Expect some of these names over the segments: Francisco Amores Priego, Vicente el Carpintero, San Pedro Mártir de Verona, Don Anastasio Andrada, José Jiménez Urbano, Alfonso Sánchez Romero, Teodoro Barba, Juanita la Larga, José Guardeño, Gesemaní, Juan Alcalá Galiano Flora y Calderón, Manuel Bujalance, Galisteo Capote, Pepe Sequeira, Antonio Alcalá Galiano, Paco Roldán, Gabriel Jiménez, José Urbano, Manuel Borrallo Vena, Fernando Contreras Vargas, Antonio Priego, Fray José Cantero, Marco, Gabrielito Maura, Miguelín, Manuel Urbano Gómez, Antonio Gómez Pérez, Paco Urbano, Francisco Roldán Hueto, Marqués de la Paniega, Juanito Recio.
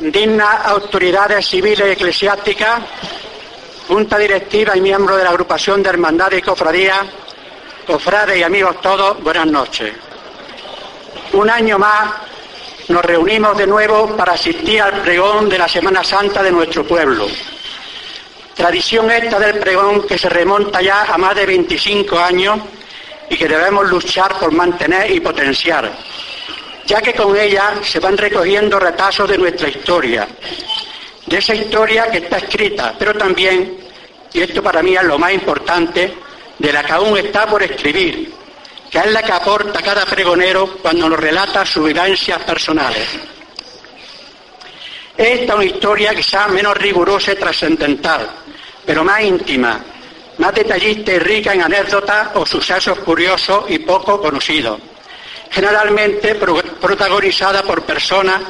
digna autoridades civiles y eclesiásticas, junta directiva y miembro de la agrupación de hermandades y cofradías, cofrades y amigos todos, buenas noches. Un año más nos reunimos de nuevo para asistir al pregón de la Semana Santa de nuestro pueblo. Tradición esta del pregón que se remonta ya a más de 25 años y que debemos luchar por mantener y potenciar, ya que con ella se van recogiendo retazos de nuestra historia, de esa historia que está escrita, pero también, y esto para mí es lo más importante, de la que aún está por escribir, que es la que aporta cada pregonero cuando nos relata sus vivencias personales. Esta es una historia quizás menos rigurosa y trascendental, pero más íntima, más detallista y rica en anécdotas o sucesos curiosos y poco conocidos, generalmente protagonizada por personas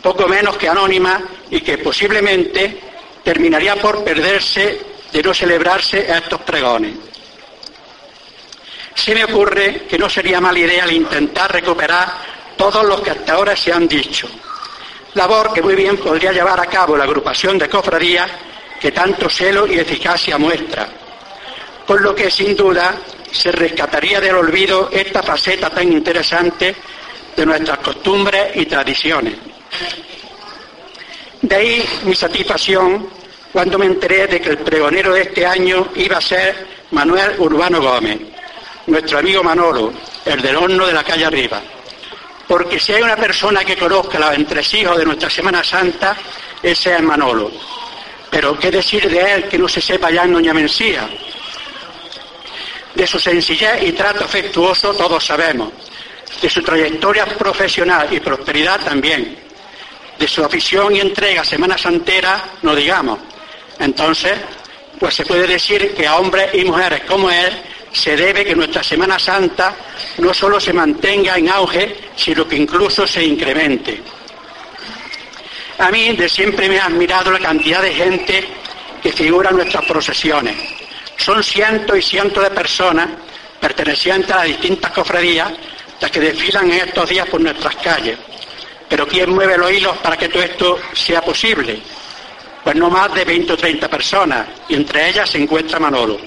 poco menos que anónimas y que posiblemente terminaría por perderse de no celebrarse a estos pregones. Se me ocurre que no sería mala idea el intentar recuperar todos los que hasta ahora se han dicho, labor que muy bien podría llevar a cabo la agrupación de cofradías que tanto celo y eficacia muestra, con lo que sin duda se rescataría del olvido esta faceta tan interesante de nuestras costumbres y tradiciones. De ahí mi satisfacción cuando me enteré de que el pregonero de este año iba a ser Manuel Urbano Gómez, nuestro amigo Manolo, el del horno de la calle arriba, porque si hay una persona que conozca los entresijos de nuestra Semana Santa, ese es Manolo. Pero qué decir de él que no se sepa ya en Doña Mencía. De su sencillez y trato afectuoso todos sabemos, de su trayectoria profesional y prosperidad también, de su afición y entrega semana santera no digamos. Entonces, pues se puede decir que a hombres y mujeres como él se debe que nuestra Semana Santa no solo se mantenga en auge, sino que incluso se incremente. A mí de siempre me ha admirado la cantidad de gente que figura en nuestras procesiones. Son cientos y cientos de personas pertenecientes a las distintas cofradías las que desfilan en estos días por nuestras calles. Pero ¿quién mueve los hilos para que todo esto sea posible? Pues no más de 20 o 30 personas, y entre ellas se encuentra Manolo.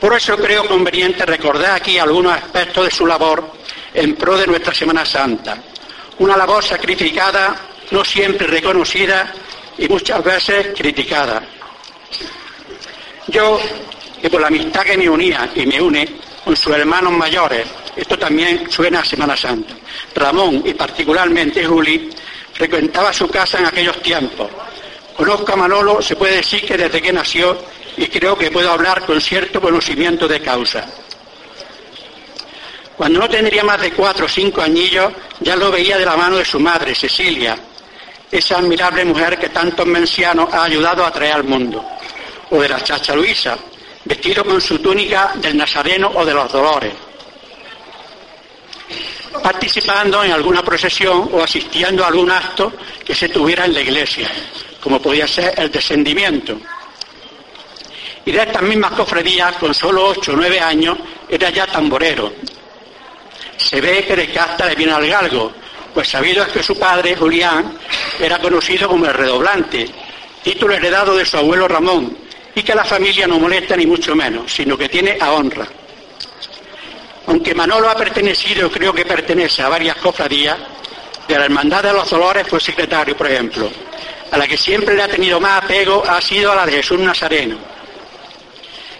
Por eso creo conveniente recordar aquí algunos aspectos de su labor en pro de nuestra Semana Santa. Una labor sacrificada, no siempre reconocida y muchas veces criticada. Yo, que por la amistad que me unía y me une con sus hermanos mayores, esto también suena a Semana Santa, Ramón y particularmente Juli, frecuentaba su casa en aquellos tiempos. Conozco a Manolo, se puede decir que desde que nació, y creo que puedo hablar con cierto conocimiento de causa. Cuando no tendría más de 4 o 5 añillos, ya lo veía de la mano de su madre, Cecilia, esa admirable mujer que tantos mencianos ha ayudado a traer al mundo, o de la Chacha Luisa, vestido con su túnica del Nazareno o de los Dolores, participando en alguna procesión o asistiendo a algún acto que se tuviera en la iglesia, como podía ser el descendimiento. Y de estas mismas cofradías, con solo 8 o 9 años, era ya tamborero. Se ve que de casta le viene al galgo, pues sabido es que su padre, Julián, era conocido como el redoblante, título heredado de su abuelo Ramón, y que la familia no molesta ni mucho menos, sino que tiene a honra. Aunque Manolo ha pertenecido, creo que pertenece a varias cofradías, de la Hermandad de los Dolores fue secretario, por ejemplo. A la que siempre le ha tenido más apego ha sido a la de Jesús Nazareno.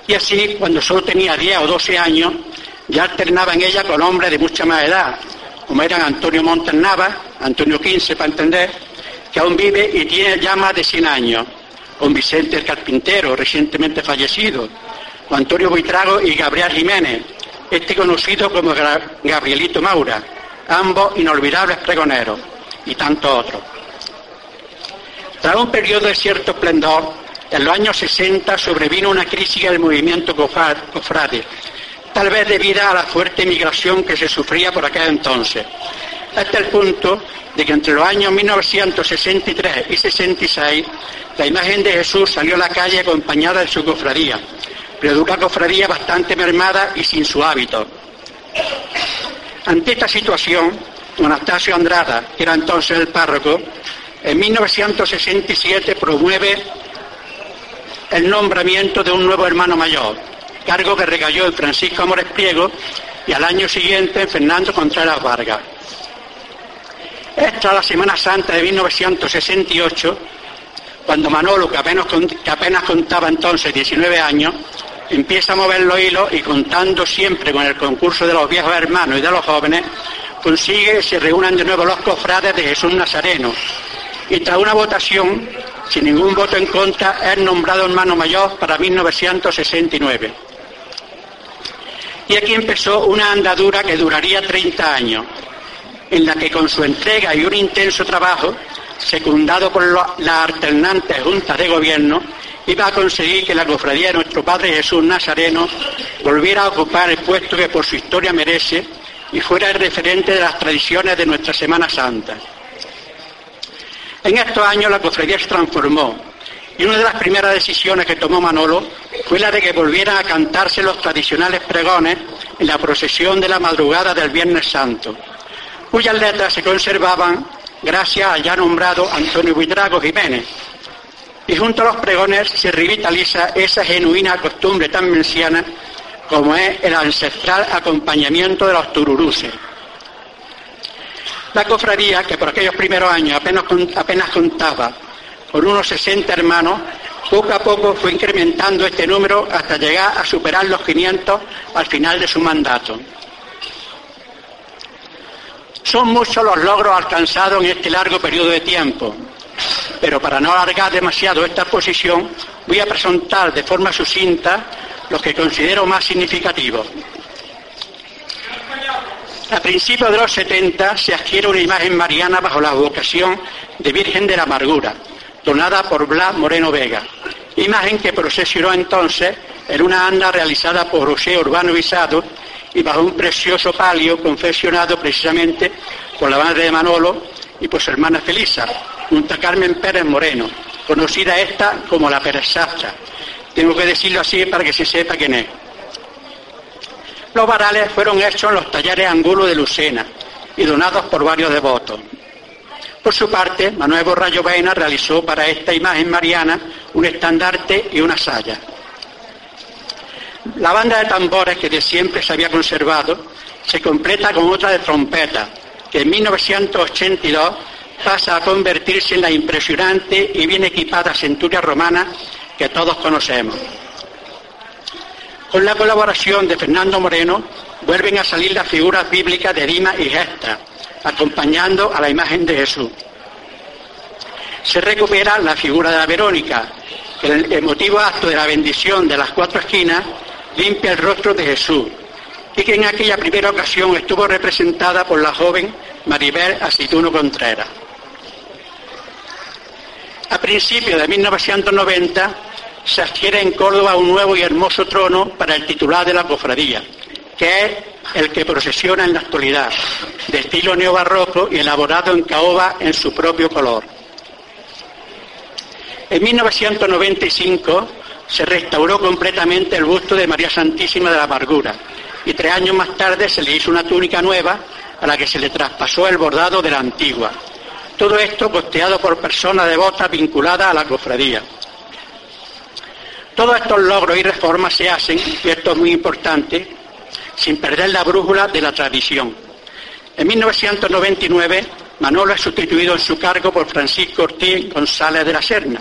Y así, cuando solo tenía 10 o 12 años, ya alternaba en ella con hombres de mucha más edad, como eran Antonio Montenava, Antonio 15 para entender, que aún vive y tiene ya más de 100 años, con Vicente el Carpintero, recientemente fallecido, con Antonio Buitrago y Gabriel Jiménez, este conocido como Gabrielito Maura, ambos inolvidables pregoneros, y tantos otros. Tras un periodo de cierto esplendor, en los años 60 sobrevino una crisis del movimiento cofrade, tal vez debida a la fuerte migración que se sufría por aquel entonces, hasta el punto de que entre los años 1963 y 66 la imagen de Jesús salió a la calle acompañada de su cofradía, pero de una cofradía bastante mermada y sin su hábito. Ante esta situación, Don Anastasio Andrada, que era entonces el párroco, en 1967 promueve el nombramiento de un nuevo hermano mayor, cargo que recayó en Francisco Amores Priego y al año siguiente en Fernando Contreras Vargas. Esta es la Semana Santa de 1968, cuando Manolo, que apenas contaba entonces 19 años, empieza a mover los hilos y, contando siempre con el concurso de los viejos hermanos y de los jóvenes, consigue que se reúnan de nuevo los cofrades de Jesús Nazareno. Y tras una votación, sin ningún voto en contra, es nombrado hermano mayor para 1969. Y aquí empezó una andadura que duraría 30 años, en la que, con su entrega y un intenso trabajo, secundado por las alternantes juntas de gobierno, iba a conseguir que la cofradía de nuestro Padre Jesús Nazareno volviera a ocupar el puesto que por su historia merece y fuera el referente de las tradiciones de nuestra Semana Santa. En estos años la cofradía se transformó, y una de las primeras decisiones que tomó Manolo fue la de que volvieran a cantarse los tradicionales pregones en la procesión de la madrugada del Viernes Santo, cuyas letras se conservaban gracias al ya nombrado Antonio Buitrago Jiménez. Y junto a los pregones se revitaliza esa genuina costumbre tan menciana como es el ancestral acompañamiento de los tururuces. La cofradía, que por aquellos primeros años apenas contaba con unos 60 hermanos, poco a poco fue incrementando este número hasta llegar a superar los 500 al final de su mandato. Son muchos los logros alcanzados en este largo periodo de tiempo, pero para no alargar demasiado esta exposición voy a presentar de forma sucinta los que considero más significativos. A principios de los 70 se adquiere una imagen mariana bajo la advocación de Virgen de la Amargura, donada por Blas Moreno Vega, imagen que procesionó entonces en una anda realizada por José Urbano Isadu y bajo un precioso palio confeccionado precisamente por la madre de Manolo y por su hermana Felisa, junto a Carmen Pérez Moreno, conocida esta como la Pérez Sacha. Tengo que decirlo así para que se sepa quién es. Los varales fueron hechos en los talleres Angulo de Lucena y donados por varios devotos. Por su parte, Manuel Borrallo Vena realizó para esta imagen mariana un estandarte y una saya. La banda de tambores, que de siempre se había conservado, se completa con otra de trompeta, que en 1982 pasa a convertirse en la impresionante y bien equipada centuria romana que todos conocemos. Con la colaboración de Fernando Moreno vuelven a salir las figuras bíblicas de Dima y Gesta, acompañando a la imagen de Jesús. Se recupera la figura de la Verónica, que en el emotivo acto de la bendición de las cuatro esquinas limpia el rostro de Jesús, y que en aquella primera ocasión estuvo representada por la joven Maribel Asituno Contreras. A principios de 1990 se adquiere en Córdoba un nuevo y hermoso trono para el titular de la cofradía, que es el que procesiona en la actualidad, de estilo neobarroco y elaborado en caoba en su propio color. En 1995 se restauró completamente el busto de María Santísima de la Amargura, y 3 años más tarde se le hizo una túnica nueva a la que se le traspasó el bordado de la antigua. Todo esto costeado por personas devotas vinculadas a la cofradía. Todos estos logros y reformas se hacen, y esto es muy importante, sin perder la brújula de la tradición. En 1999, Manolo es sustituido en su cargo por Francisco Ortiz González de la Serna,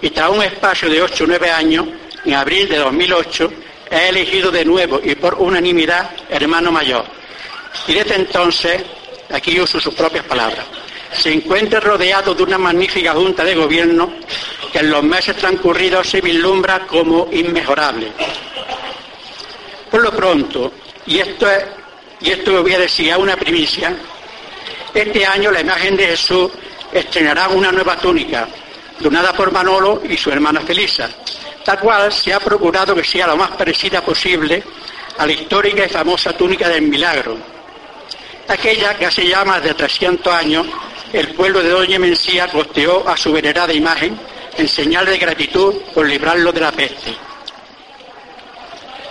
y tras un espacio de 8 o 9 años, en abril de 2008, es elegido de nuevo y por unanimidad hermano mayor. Y desde entonces, aquí uso sus propias palabras, se encuentra rodeado de una magnífica junta de gobierno que en los meses transcurridos se vislumbra como inmejorable. Por lo pronto, y esto que voy a decir es una primicia, este año la imagen de Jesús estrenará una nueva túnica, donada por Manolo y su hermana Felisa, tal cual se ha procurado que sea lo más parecida posible a la histórica y famosa túnica del Milagro, aquella que hace ya más de 300 años el pueblo de Doña Mencía costeó a su venerada imagen en señal de gratitud por librarlo de la peste.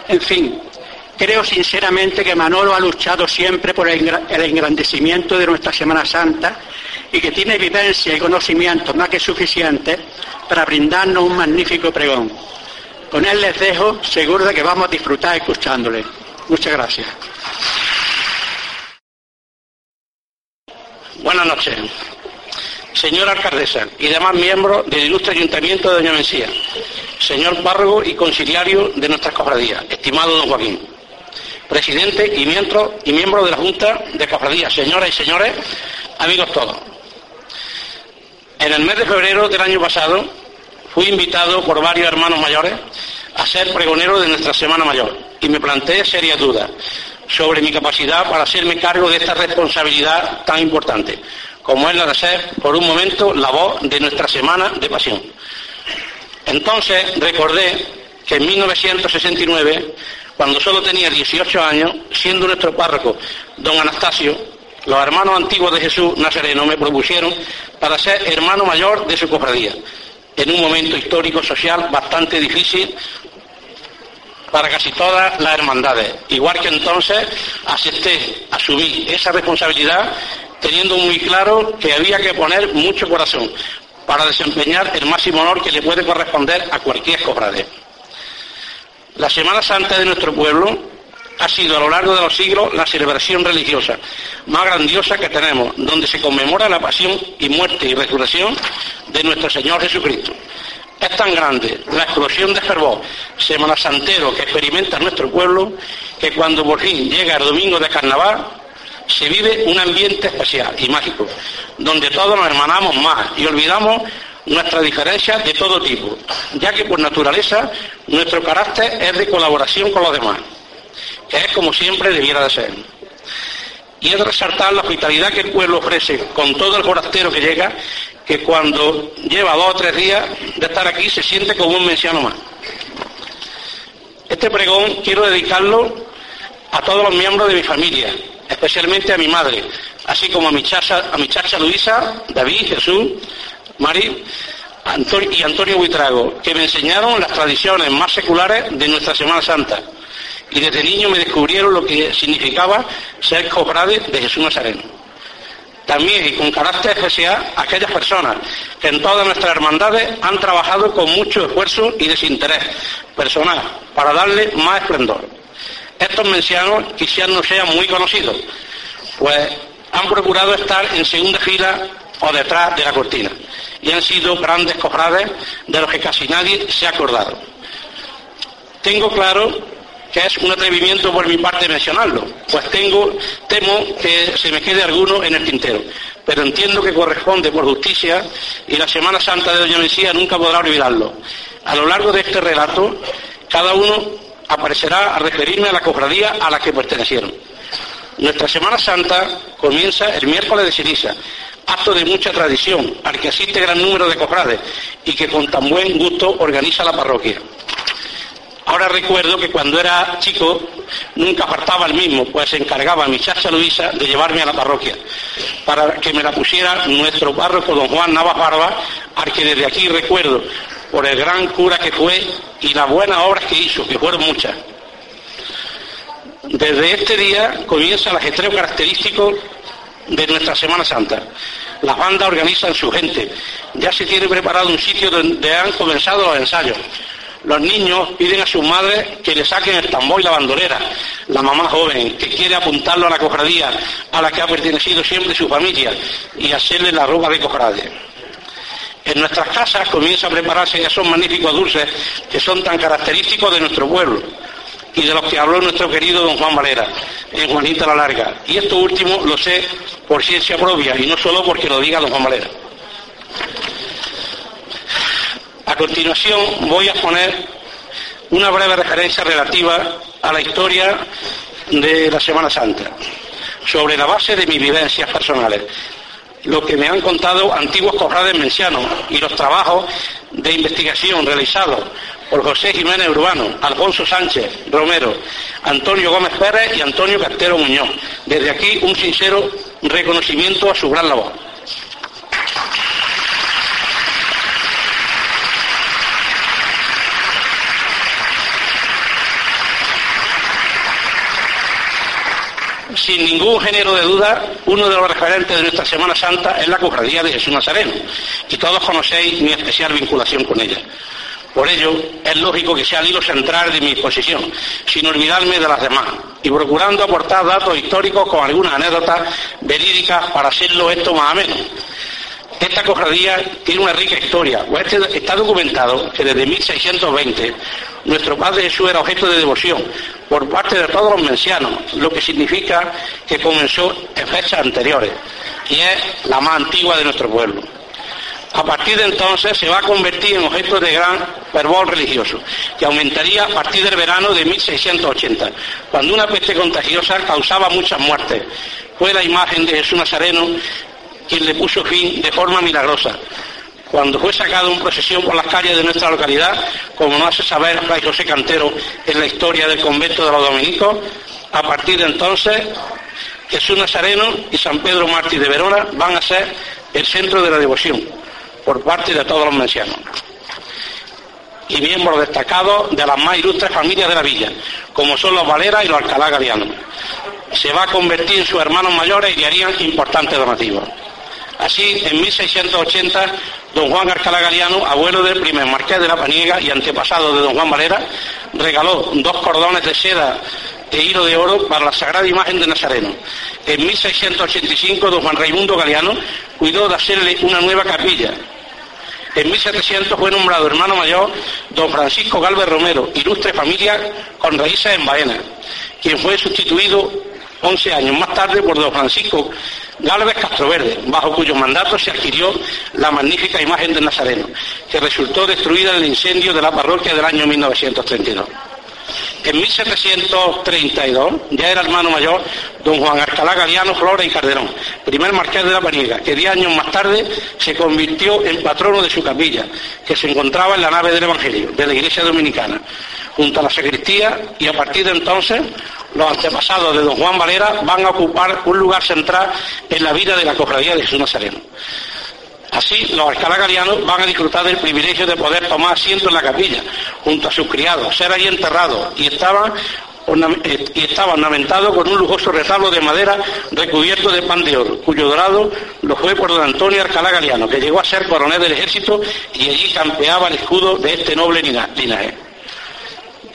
En fin, Creo sinceramente que Manolo ha luchado siempre por el engrandecimiento de nuestra Semana Santa y que tiene vivencia y conocimientos más que suficientes para brindarnos un magnífico pregón. Con él les dejo, seguro de que vamos a disfrutar escuchándole. Muchas gracias. Buenas noches, señora alcaldesa y demás miembros del ilustre Ayuntamiento de Doña Mencía, señor párroco y conciliario de nuestras cofradías, estimado don Joaquín, presidente y miembro de la Junta de Cofradías, señoras y señores, amigos todos. En el mes de febrero del año pasado fui invitado por varios hermanos mayores a ser pregonero de nuestra Semana Mayor y me planteé serias dudas sobre mi capacidad para hacerme cargo de esta responsabilidad tan importante, como es la de ser por un momento la voz de nuestra Semana de Pasión. Entonces recordé que en 1969, cuando solo tenía 18 años, siendo nuestro párroco don Anastasio, los hermanos antiguos de Jesús Nazareno me propusieron para ser hermano mayor de su cofradía, en un momento histórico social bastante difícil para casi todas las hermandades. Igual que entonces, acepté asumir esa responsabilidad teniendo muy claro que había que poner mucho corazón para desempeñar el máximo honor que le puede corresponder a cualquier cofrade. La Semana Santa de nuestro pueblo ha sido a lo largo de los siglos la celebración religiosa más grandiosa que tenemos, donde se conmemora la pasión y muerte y resurrección de nuestro Señor Jesucristo. Es tan grande la explosión de fervor semanasantero que experimenta nuestro pueblo, que cuando por fin llega el domingo de carnaval, se vive un ambiente especial y mágico, donde todos nos hermanamos más y olvidamos nuestras diferencias de todo tipo, ya que por naturaleza nuestro carácter es de colaboración con los demás, que es como siempre debiera de ser. Y es resaltar la hospitalidad que el pueblo ofrece con todo el forastero que llega, que cuando lleva 2 o 3 días de estar aquí se siente como un mesiano más. Este pregón quiero dedicarlo a todos los miembros de mi familia, especialmente a mi madre, así como a mi chacha Luisa, David, Jesús, Mari y Antonio Buitrago, que me enseñaron las tradiciones más seculares de nuestra Semana Santa, y desde niño me descubrieron lo que significaba ser cofrade de Jesús Nazareno. También, y con carácter especial, aquellas personas que en todas nuestras hermandades han trabajado con mucho esfuerzo y desinterés personal para darle más esplendor. Estos mencianos quizás no sean muy conocidos, pues han procurado estar en segunda fila o detrás de la cortina, y han sido grandes cofrades de los que casi nadie se ha acordado. Tengo claro que es un atrevimiento por mi parte mencionarlo, pues temo que se me quede alguno en el tintero, pero entiendo que corresponde por justicia, y la Semana Santa de Doña Mencía nunca podrá olvidarlo. A lo largo de este relato, cada uno aparecerá a referirme a la cofradía a la que pertenecieron. Nuestra Semana Santa comienza el miércoles de ceniza, acto de mucha tradición, al que asiste gran número de cofrades y que con tan buen gusto organiza la parroquia. Ahora recuerdo que cuando era chico nunca faltaba el mismo, pues se encargaba a mi chacha Luisa de llevarme a la parroquia, para que me la pusiera nuestro párroco don Juan Valera, al que desde aquí recuerdo por el gran cura que fue y las buenas obras que hizo, que fueron muchas. Desde este día comienza el ajetreo característico de nuestra Semana Santa. Las bandas organizan su gente, ya se tiene preparado un sitio donde han comenzado los ensayos. Los niños piden a sus madres que le saquen el tambor y la bandolera. La mamá joven, que quiere apuntarlo a la cofradía a la que ha pertenecido siempre su familia y hacerle la ropa de cofrade. En nuestras casas comienza a prepararse esos magníficos dulces que son tan característicos de nuestro pueblo y de los que habló nuestro querido don Juan Valera en Juanita la Larga. Y esto último lo sé por ciencia propia y no solo porque lo diga don Juan Valera. A continuación voy a poner una breve referencia relativa a la historia de la Semana Santa, sobre la base de mis vivencias personales, lo que me han contado antiguos cofrades mencianos y los trabajos de investigación realizados por José Jiménez Urbano, Alfonso Sánchez Romero, Antonio Gómez Pérez y Antonio Cartero Muñoz. Desde aquí un sincero reconocimiento a su gran labor. sin ningún género de duda, uno de los referentes de nuestra Semana Santa es la Cofradía de Jesús Nazareno, y todos conocéis mi especial vinculación con ella. Por ello, es lógico que sea el hilo central de mi exposición, sin olvidarme de las demás, y procurando aportar datos históricos con algunas anécdotas verídicas para hacerlo esto más ameno. Esta cofradía tiene una rica historia, pues está documentado que desde 1620 nuestro Padre Jesús era objeto de devoción por parte de todos los mencianos, lo que significa que comenzó en fechas anteriores, y es la más antigua de nuestro pueblo. A partir de entonces se va a convertir en objeto de gran fervor religioso, que aumentaría a partir del verano de 1680, cuando una peste contagiosa causaba muchas muertes. Fue la imagen de Jesús Nazareno quien le puso fin de forma milagrosa, cuando fue sacado en procesión por las calles de nuestra localidad, como nos hace saber Fray José Cantero en la historia del convento de los dominicos. A partir de entonces, Jesús Nazareno y San Pedro Mártir de Verona van a ser el centro de la devoción por parte de todos los mencianos y miembros destacados de las más ilustres familias de la villa, como son los Valera y los Alcalá Galiano. Se va a convertir en sus hermanos mayores y le harían importantes donativos. Así, en 1680, don Juan Alcalá Galiano, abuelo del primer marqués de la Paniega y antepasado de don Juan Valera, regaló 2 cordones de seda de hilo de oro para la sagrada imagen de Nazareno. En 1685, don Juan Raimundo Galiano cuidó de hacerle una nueva capilla. En 1700 fue nombrado hermano mayor don Francisco Galvez Romero, ilustre familia con raíces en Baena, quien fue sustituido 11 años más tarde por don Francisco Gálvez Castroverde, bajo cuyo mandato se adquirió la magnífica imagen del Nazareno, que resultó destruida en el incendio de la parroquia del año 1932. En 1732 ya era hermano mayor don Juan Alcalá Galiano Flora y Calderón, primer marqués de la Paniega, que 10 años más tarde se convirtió en patrono de su capilla, que se encontraba en la nave del Evangelio, de la iglesia dominicana, junto a la sacristía, y a partir de entonces los antepasados de don Juan Valera van a ocupar un lugar central en la vida de la cofradía de Jesús Nazareno. Así, los Alcalá Galianos van a disfrutar del privilegio de poder tomar asiento en la capilla, junto a sus criados, ser allí enterrados, y estaba ornamentado con un lujoso retablo de madera recubierto de pan de oro, cuyo dorado lo fue por don Antonio Alcalá Galiano, que llegó a ser coronel del ejército y allí campeaba el escudo de este noble linaje.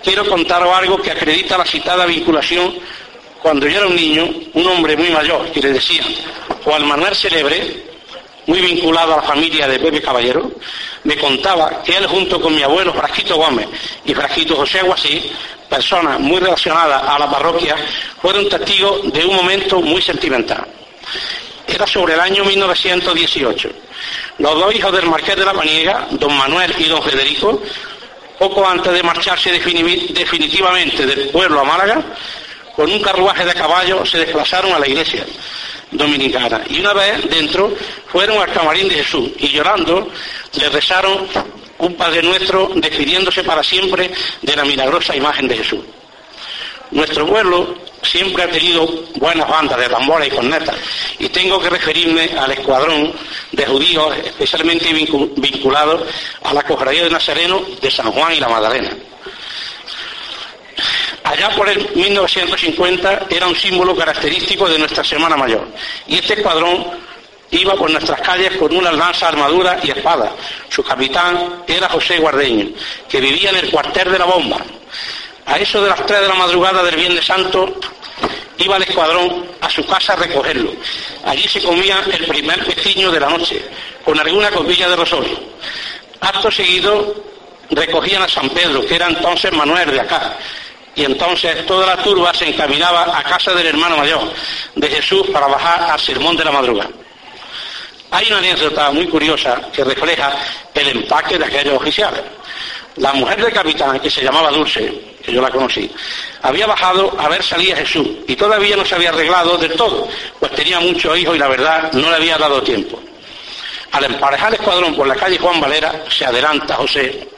Quiero contaros algo que acredita la citada vinculación. Cuando yo era un niño, un hombre muy mayor, que le decían Juan Manuel Celebre, muy vinculado a la familia de Pepe Caballero, me contaba que él, junto con mi abuelo Frasquito Gómez y Frasquito José Aguasí, personas muy relacionadas a la parroquia, fueron testigos de un momento muy sentimental. Era sobre el año 1918. Los 2 hijos del marqués de la Paniega, don Manuel y don Federico, poco antes de marcharse definitivamente del pueblo a Málaga, con un carruaje de caballo se desplazaron a la iglesia dominicana, y una vez dentro fueron al camarín de Jesús y llorando le rezaron un Padre Nuestro, despidiéndose para siempre de la milagrosa imagen de Jesús. Nuestro pueblo siempre ha tenido buenas bandas de tambores y cornetas, y tengo que referirme al escuadrón de judíos especialmente vinculados a la cofradía de Nazareno de San Juan y la Magdalena. Allá por el 1950 era un símbolo característico de nuestra Semana Mayor, y este escuadrón iba por nuestras calles con una lanza, armadura y espada. Su capitán era José Guardeño, que vivía en el cuartel de la Bomba. A eso de las 3 de la madrugada del Viernes Santo iba el escuadrón a su casa a recogerlo. Allí se comía el primer pestiño de la noche, con alguna copilla de rosario. Acto seguido recogían a San Pedro, que era entonces Manuel de acá, y entonces toda la turba se encaminaba a casa del hermano mayor de Jesús para bajar al sermón de la madrugada. Hay una anécdota muy curiosa que refleja el empaque de aquellos oficiales. La mujer del capitán, que se llamaba Dulce, que yo la conocí, había bajado a ver salir a Jesús y todavía no se había arreglado del todo, pues tenía muchos hijos y la verdad no le había dado tiempo. Al emparejar el escuadrón por la calle Juan Valera, se adelanta José,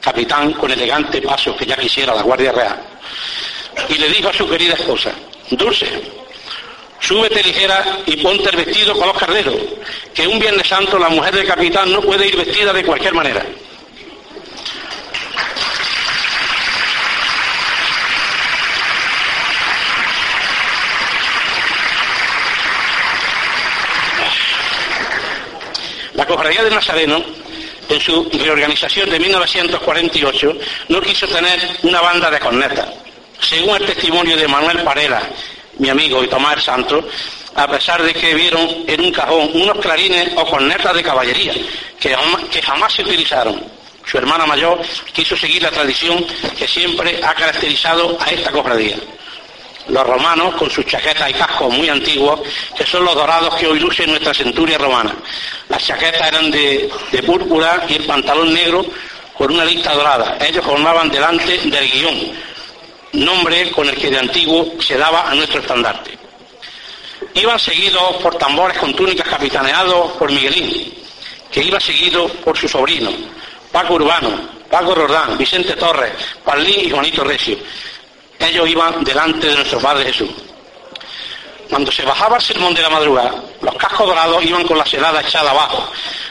capitán, con elegante paso que ya quisiera la Guardia Real, y le dijo a su querida esposa: Dulce, súbete ligera y ponte el vestido con los carneros, que un Viernes Santo la mujer del capitán no puede ir vestida de cualquier manera. La Cofradía de Nazareno, en su reorganización de 1948, no quiso tener una banda de cornetas. Según el testimonio de Manuel Parera, mi amigo, y Tomás Santos, a pesar de que vieron en un cajón unos clarines o cornetas de caballería que jamás se utilizaron, su hermana mayor quiso seguir la tradición que siempre ha caracterizado a esta cofradía. Los romanos, con sus chaquetas y cascos muy antiguos, que son los dorados que hoy lucen nuestra centuria romana. Las chaquetas eran de púrpura y el pantalón negro con una lista dorada. Ellos formaban delante del guión, nombre con el que de antiguo se daba a nuestro estandarte. Iban seguidos por tambores con túnicas capitaneados por Miguelín, que iba seguido por su sobrino, Paco Urbano, Paco Roldán, Vicente Torres, Palín y Juanito Recio. Ellos iban delante de nuestro Padre Jesús. Cuando se bajaba el sermón de la madrugada, los cascos dorados iban con la celada echada abajo,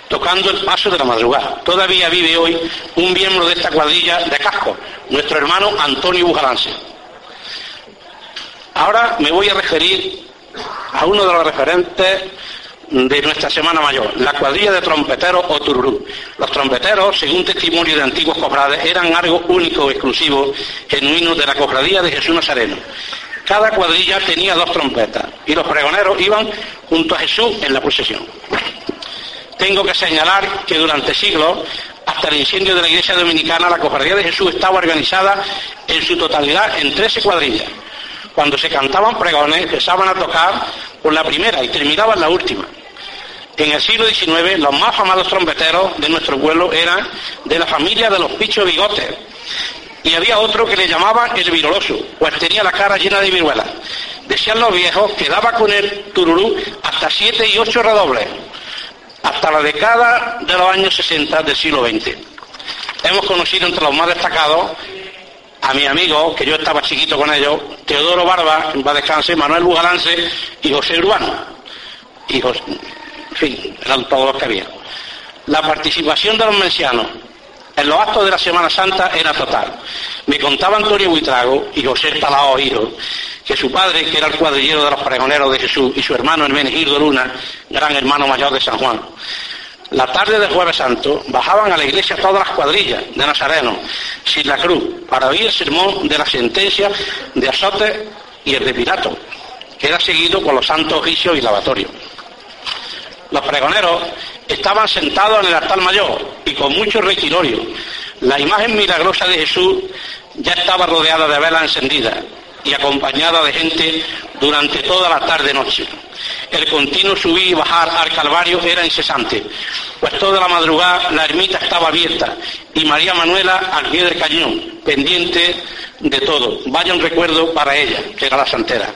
tocando el paso de la madrugada. Todavía vive hoy un miembro de esta cuadrilla de cascos, nuestro hermano Antonio Bujalance. Ahora me voy a referir a uno de los referentes de nuestra Semana Mayor, la cuadrilla de trompeteros o tururú. Los trompeteros, según testimonio de antiguos cofrades, eran algo único, exclusivo, genuino de la cofradía de Jesús Nazareno. Cada cuadrilla tenía dos trompetas y los pregoneros iban junto a Jesús en la procesión. Tengo que señalar que durante siglos, hasta el incendio de la Iglesia Dominicana, la cofradía de Jesús estaba organizada en su totalidad en 13 cuadrillas. Cuando se cantaban pregones, empezaban a tocar por la primera y terminaban la última. En el siglo XIX, los más famosos trompeteros de nuestro pueblo eran de la familia de los Pichos Bigotes. Y había otro que le llamaban el Viroloso, pues tenía la cara llena de viruelas. Decían los viejos que daba con el tururú hasta 7 y 8 redobles, hasta la década de los años 60 del siglo XX. Hemos conocido entre los más destacados a mi amigo, que yo estaba chiquito con ellos, Teodoro Barba, en paz descanse, Manuel Bujalance y José Urbano. En fin, eran todos los que había. La participación de los mencianos en los actos de la Semana Santa era total. Me contaba Antonio Buitrago y José Talao Hijo, que su padre, que era el cuadrillero de los pregoneros de Jesús, y su hermano Hermenegildo Luna, gran hermano mayor de San Juan. La tarde del Jueves Santo bajaban a la iglesia todas las cuadrillas de Nazareno, sin la cruz, para oír el sermón de la sentencia de azote y el de Pilato, que era seguido con los santos oficios y lavatorios. Los pregoneros estaban sentados en el altar mayor y con mucho requilorio. La imagen milagrosa de Jesús ya estaba rodeada de velas encendidas y acompañada de gente durante toda la tarde-noche. El continuo subir y bajar al Calvario era incesante, pues toda la madrugada la ermita estaba abierta y María Manuela al pie del cañón, pendiente de todo. Vaya un recuerdo para ella, que era la santera.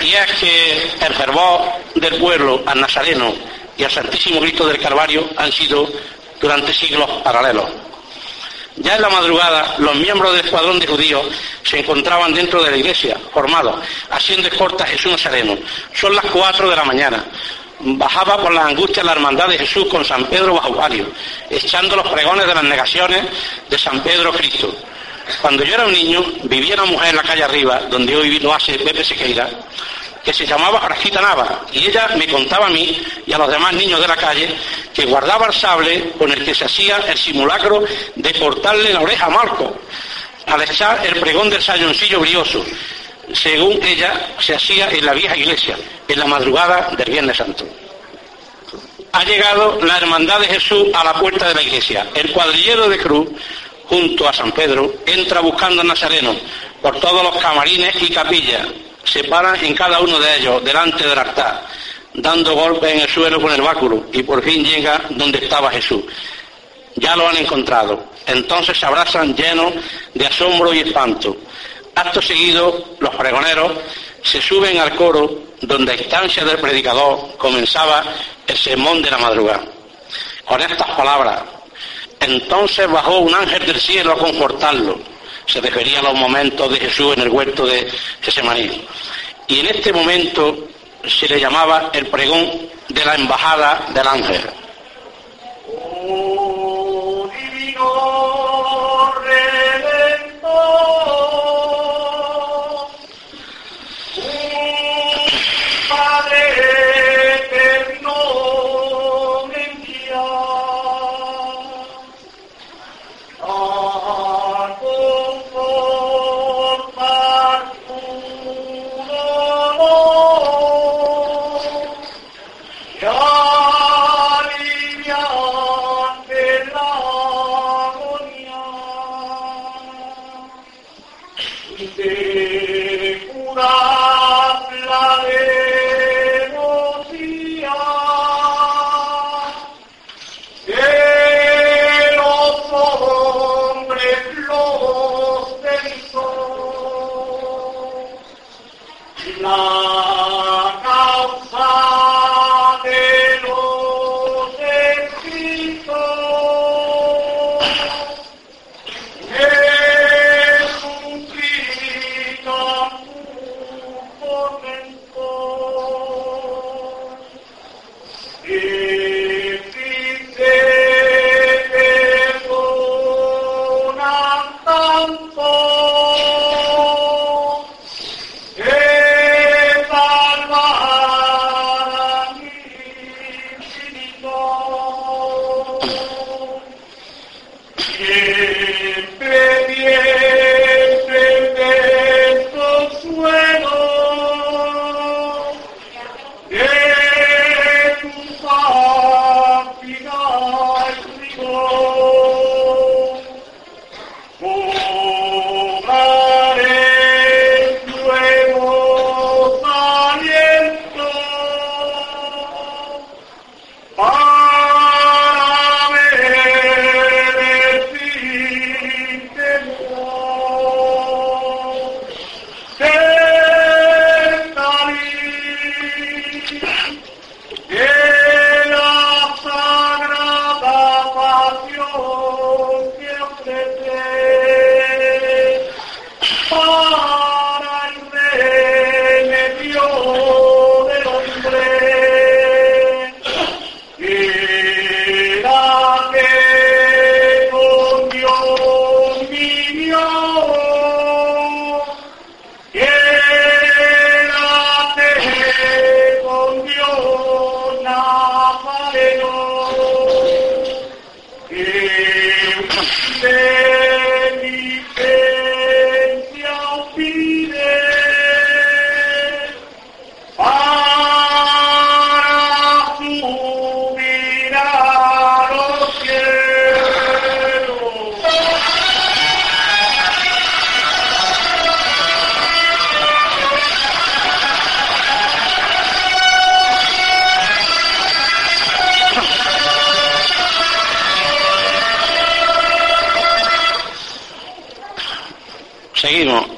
Y es que el fervor del pueblo al Nazareno y al Santísimo Cristo del Calvario han sido durante siglos paralelos. Ya en la madrugada, los miembros del escuadrón de judíos se encontraban dentro de la iglesia, formados, haciendo escorta a Jesús Nazareno. Son las 4 de la mañana. Bajaba por las angustias la hermandad de Jesús con San Pedro bajo palio, echando los pregones de las negaciones de San Pedro Cristo. Cuando yo era un niño, vivía una mujer en la calle arriba, donde hoy lo hace Pepe Sequeira, que se llamaba Frasquita Nava, y ella me contaba a mí y a los demás niños de la calle que guardaba el sable con el que se hacía el simulacro de cortarle la oreja a Marco al echar el pregón del sayoncillo brioso, según ella se hacía en la vieja iglesia, en la madrugada del Viernes Santo. Ha llegado la hermandad de Jesús a la puerta de la iglesia. El cuadrillero de cruz, junto a San Pedro, entra buscando a Nazareno por todos los camarines y capillas. Se paran en cada uno de ellos delante del altar, dando golpes en el suelo con el báculo, y por fin llega donde estaba Jesús. Ya lo han encontrado. Entonces se abrazan llenos de asombro y espanto. Acto seguido, los pregoneros se suben al coro, donde a instancia del predicador comenzaba el sermón de la madrugada. Con estas palabras: entonces bajó un ángel del cielo a confortarlo. Se refería a los momentos de Jesús en el huerto de Gesemaní. Y en este momento se le llamaba el pregón de la embajada del ángel. Oh, divino redentor.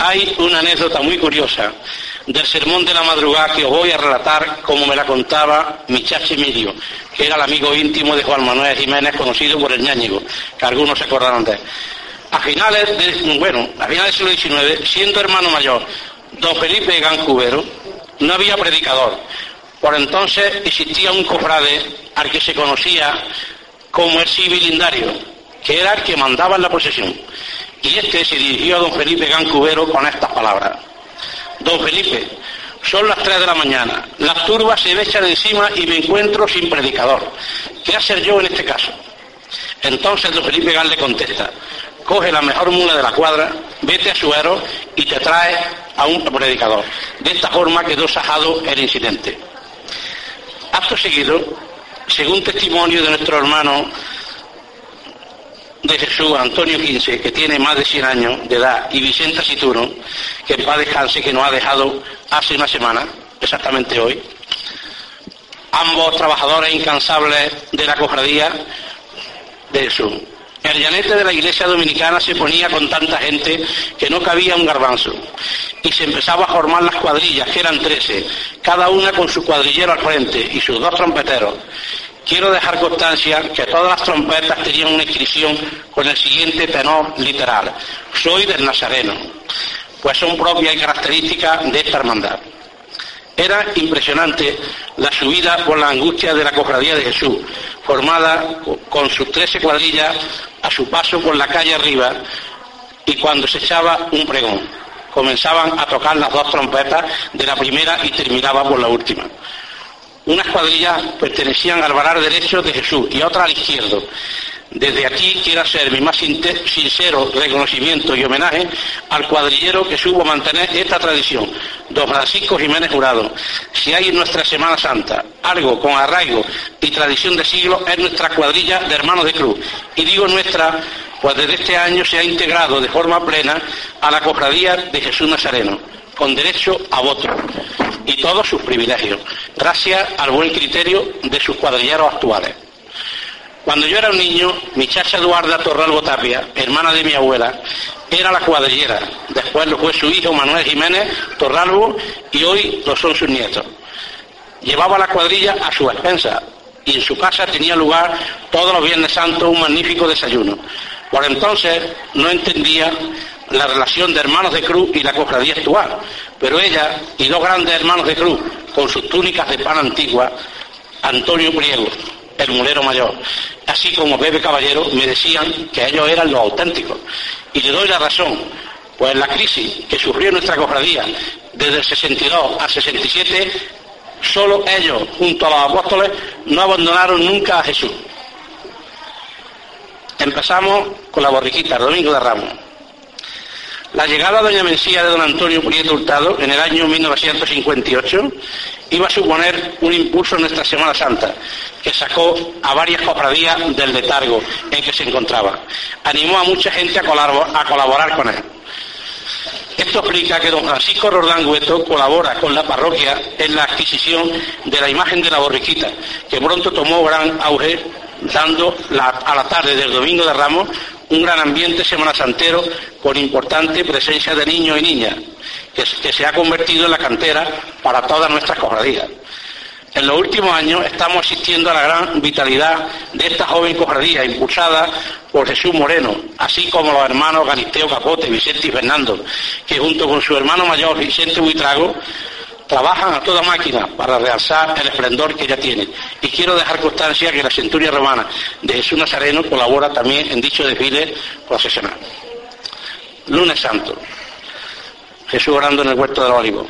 Hay una anécdota muy curiosa del sermón de la madrugada que os voy a relatar como me la contaba mi chachi Emilio, que era el amigo íntimo de Juan Manuel Jiménez, conocido por el Ñáñigo, que algunos se acordaron de él. A finales del siglo XIX, siendo hermano mayor don Felipe Gancubero, no había predicador. Por entonces existía un cofrade al que se conocía como el sibilindario, que era el que mandaba en la procesión. Y este se dirigió a don Felipe Gancubero con estas palabras: Don Felipe, son las 3 de la mañana, las turbas se me echan encima y me encuentro sin predicador. ¿Qué hacer yo en este caso? Entonces don Felipe Gan le contesta: coge la mejor mula de la cuadra, vete a Suero y te trae a un predicador. De esta forma quedó sajado el incidente. Acto seguido, según testimonio de nuestro hermano de Jesús, Antonio XV, que tiene más de 100 años de edad, y Vicente Asituno, que va a dejarse, que nos ha dejado hace una semana, exactamente hoy, ambos trabajadores incansables de la cofradía de Jesús. El llanete de la iglesia dominicana se ponía con tanta gente que no cabía un garbanzo, y se empezaba a formar las cuadrillas, que eran 13, cada una con su cuadrillero al frente y sus dos trompeteros. Quiero dejar constancia que todas las trompetas tenían una inscripción con el siguiente tenor literal: soy del Nazareno, pues son propias y características de esta hermandad. Era impresionante la subida por la angustia de la cofradía de Jesús, formada con sus 13 cuadrillas a su paso por la calle arriba, y cuando se echaba un pregón, comenzaban a tocar las dos trompetas de la primera y terminaba por la última. Unas cuadrillas pertenecían al varar derecho de Jesús y otra al izquierdo. Desde aquí quiero hacer mi más sincero reconocimiento y homenaje al cuadrillero que supo mantener esta tradición, don Francisco Jiménez Urbano. Si hay en nuestra Semana Santa algo con arraigo y tradición de siglos, es nuestra cuadrilla de hermanos de cruz. Y digo nuestra, pues desde este año se ha integrado de forma plena a la cofradía de Jesús Nazareno, con derecho a voto y todos sus privilegios, gracias al buen criterio de sus cuadrilleros actuales. Cuando yo era un niño, mi chacha Eduarda Torralbo Tapia, hermana de mi abuela, era la cuadrillera. Después lo fue su hijo Manuel Jiménez Torralbo y hoy lo son sus nietos. Llevaba la cuadrilla a su despensa y en su casa tenía lugar todos los Viernes Santos un magnífico desayuno. Por entonces no entendía la relación de hermanos de cruz y la cofradía actual, pero ella y dos grandes hermanos de cruz con sus túnicas de pana antigua, Antonio Priego, el mulero mayor, así como Pepe Caballero, me decían que ellos eran los auténticos. Y le doy la razón, pues la crisis que sufrió nuestra cofradía desde el 62 al 67, solo ellos, junto a los apóstoles, no abandonaron nunca a Jesús. Empezamos con la borriquita, el Domingo de Ramos. La llegada de Doña Mencía de don Antonio Prieto Hurtado en el año 1958 iba a suponer un impulso en nuestra Semana Santa, que sacó a varias cofradías del letargo en que se encontraba. Animó a mucha gente a colaborar con él. Esto explica que don Francisco Roldán Hueto colabora con la parroquia en la adquisición de la imagen de la borriquita, que pronto tomó gran auge, dando a la tarde del Domingo de Ramos un gran ambiente semanasantero con importante presencia de niños y niñas, que se ha convertido en la cantera para todas nuestras cofradías. En los últimos años estamos asistiendo a la gran vitalidad de esta joven cofradía, impulsada por Jesús Moreno, así como los hermanos Galisteo Capote, Vicente y Fernando, que junto con su hermano mayor Vicente Buitrago trabajan a toda máquina para realzar el esplendor que ya tiene. Y quiero dejar constancia que la Centuria Romana de Jesús Nazareno colabora también en dicho desfile procesional. Lunes Santo, Jesús orando en el Huerto del Olivo.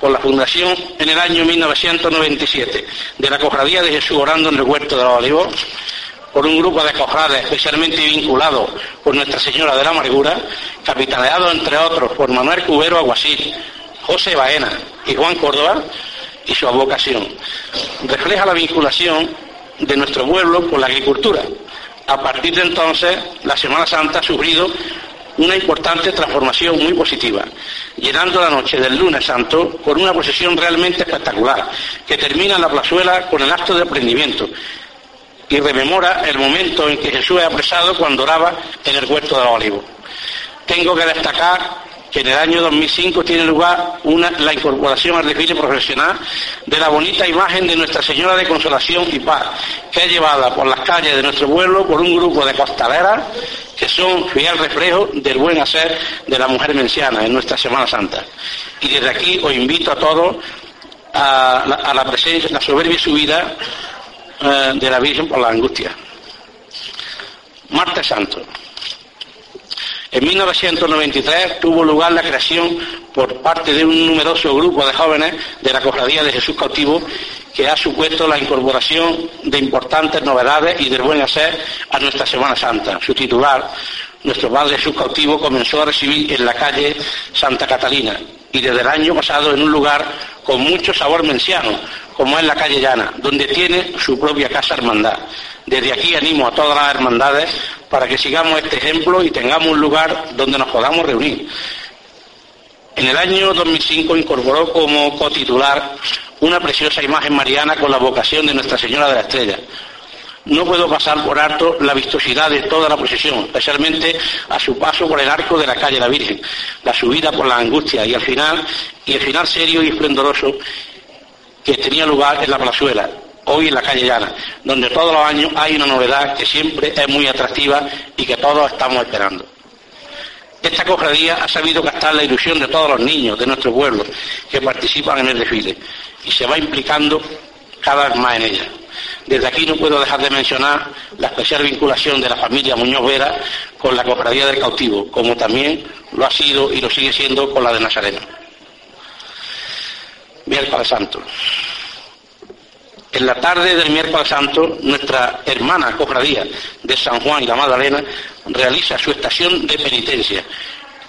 Con la fundación en el año 1997 de la Cofradía de Jesús orando en el Huerto del Olivo, por un grupo de cofrades especialmente vinculados con Nuestra Señora de la Amargura, capitaneado entre otros por Manuel Cubero Aguacil, José Baena y Juan Córdoba, y su vocación refleja la vinculación de nuestro pueblo con la agricultura. A partir de entonces, la Semana Santa ha sufrido una importante transformación muy positiva, llenando la noche del Lunes Santo con una procesión realmente espectacular, que termina en la plazuela con el acto de prendimiento y rememora el momento en que Jesús es apresado cuando oraba en el Huerto de los Olivos. Tengo que destacar que en el año 2005 tiene lugar la incorporación al desfile profesional de la bonita imagen de Nuestra Señora de Consolación y Paz, que es llevada por las calles de nuestro pueblo por un grupo de costaleras que son fiel reflejo del buen hacer de la mujer menciana en nuestra Semana Santa. Y desde aquí os invito a todos a la presencia, la soberbia subida de la Virgen por la angustia. Martes Santo. En 1993 tuvo lugar la creación por parte de un numeroso grupo de jóvenes de la Cofradía de Jesús Cautivo, que ha supuesto la incorporación de importantes novedades y del buen hacer a nuestra Semana Santa. Su titular, nuestro Padre Jesús Cautivo, comenzó a recibir en la calle Santa Catalina y desde el año pasado en un lugar con mucho sabor menciano, como es la calle Llana, donde tiene su propia casa hermandad. Desde aquí animo a todas las hermandades para que sigamos este ejemplo y tengamos un lugar donde nos podamos reunir. En el año 2005 incorporó como cotitular una preciosa imagen mariana con la vocación de Nuestra Señora de la Estrella. No puedo pasar por alto la vistosidad de toda la procesión, especialmente a su paso por el arco de la calle La Virgen, la subida por la angustia y el final serio y esplendoroso que tenía lugar en la plazuela, hoy en la calle Llana, donde todos los años hay una novedad que siempre es muy atractiva y que todos estamos esperando. Esta cofradía ha sabido captar la ilusión de todos los niños de nuestro pueblo que participan en el desfile y se va implicando cada vez más en ella. Desde aquí no puedo dejar de mencionar la especial vinculación de la familia Muñoz Vera con la Cofradía del Cautivo, como también lo ha sido y lo sigue siendo con la de Nazareno. Miércoles Santo. En la tarde del miércoles santo, nuestra hermana cofradía de San Juan y la Magdalena realiza su estación de penitencia.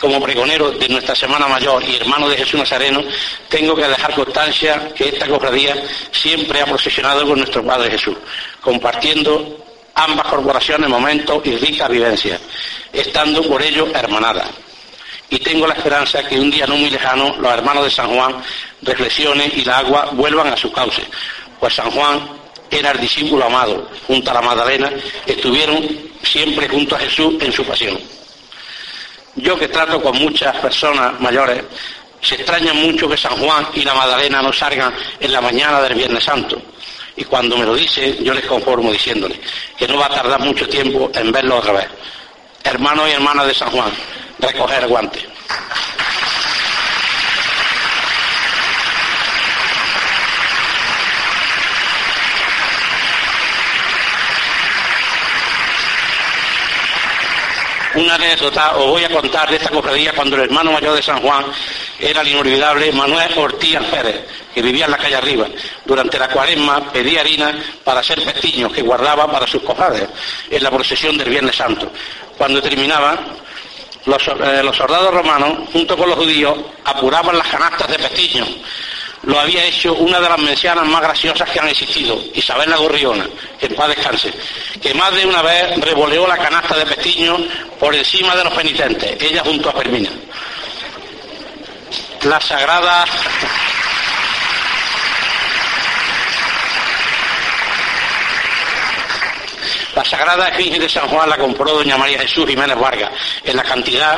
Como pregonero de nuestra Semana Mayor y hermano de Jesús Nazareno, tengo que dejar constancia que esta cofradía siempre ha procesionado con nuestro Padre Jesús, compartiendo ambas corporaciones momentos y ricas vivencias, estando por ello hermanadas. Y tengo la esperanza que un día no muy lejano los hermanos de San Juan reflexionen y la agua vuelvan a su cauce, pues San Juan era el discípulo amado, junto a la Magdalena, estuvieron siempre junto a Jesús en su pasión. Yo que trato con muchas personas mayores, se extraña mucho que San Juan y la Magdalena no salgan en la mañana del Viernes Santo. Y cuando me lo dicen, yo les conformo diciéndoles que no va a tardar mucho tiempo en verlo otra vez. Hermanos y hermanas de San Juan, recoger guantes. Una anécdota os voy a contar de esta cofradía cuando el hermano mayor de San Juan era el inolvidable Manuel Ortiz Pérez, que vivía en la calle Arriba. Durante la cuaresma pedía harina para hacer pestiños que guardaba para sus cofrades en la procesión del Viernes Santo. Cuando terminaba, los soldados romanos, junto con los judíos, apuraban las canastas de pestiños. Lo había hecho una de las mencianas más graciosas que han existido, Isabel la Gorriona, que en paz descanse, que más de una vez revoleó la canasta de pestiños por encima de los penitentes, ella junto a Fermina. La sagrada esfinge de San Juan la compró doña María Jesús Jiménez Vargas en la cantidad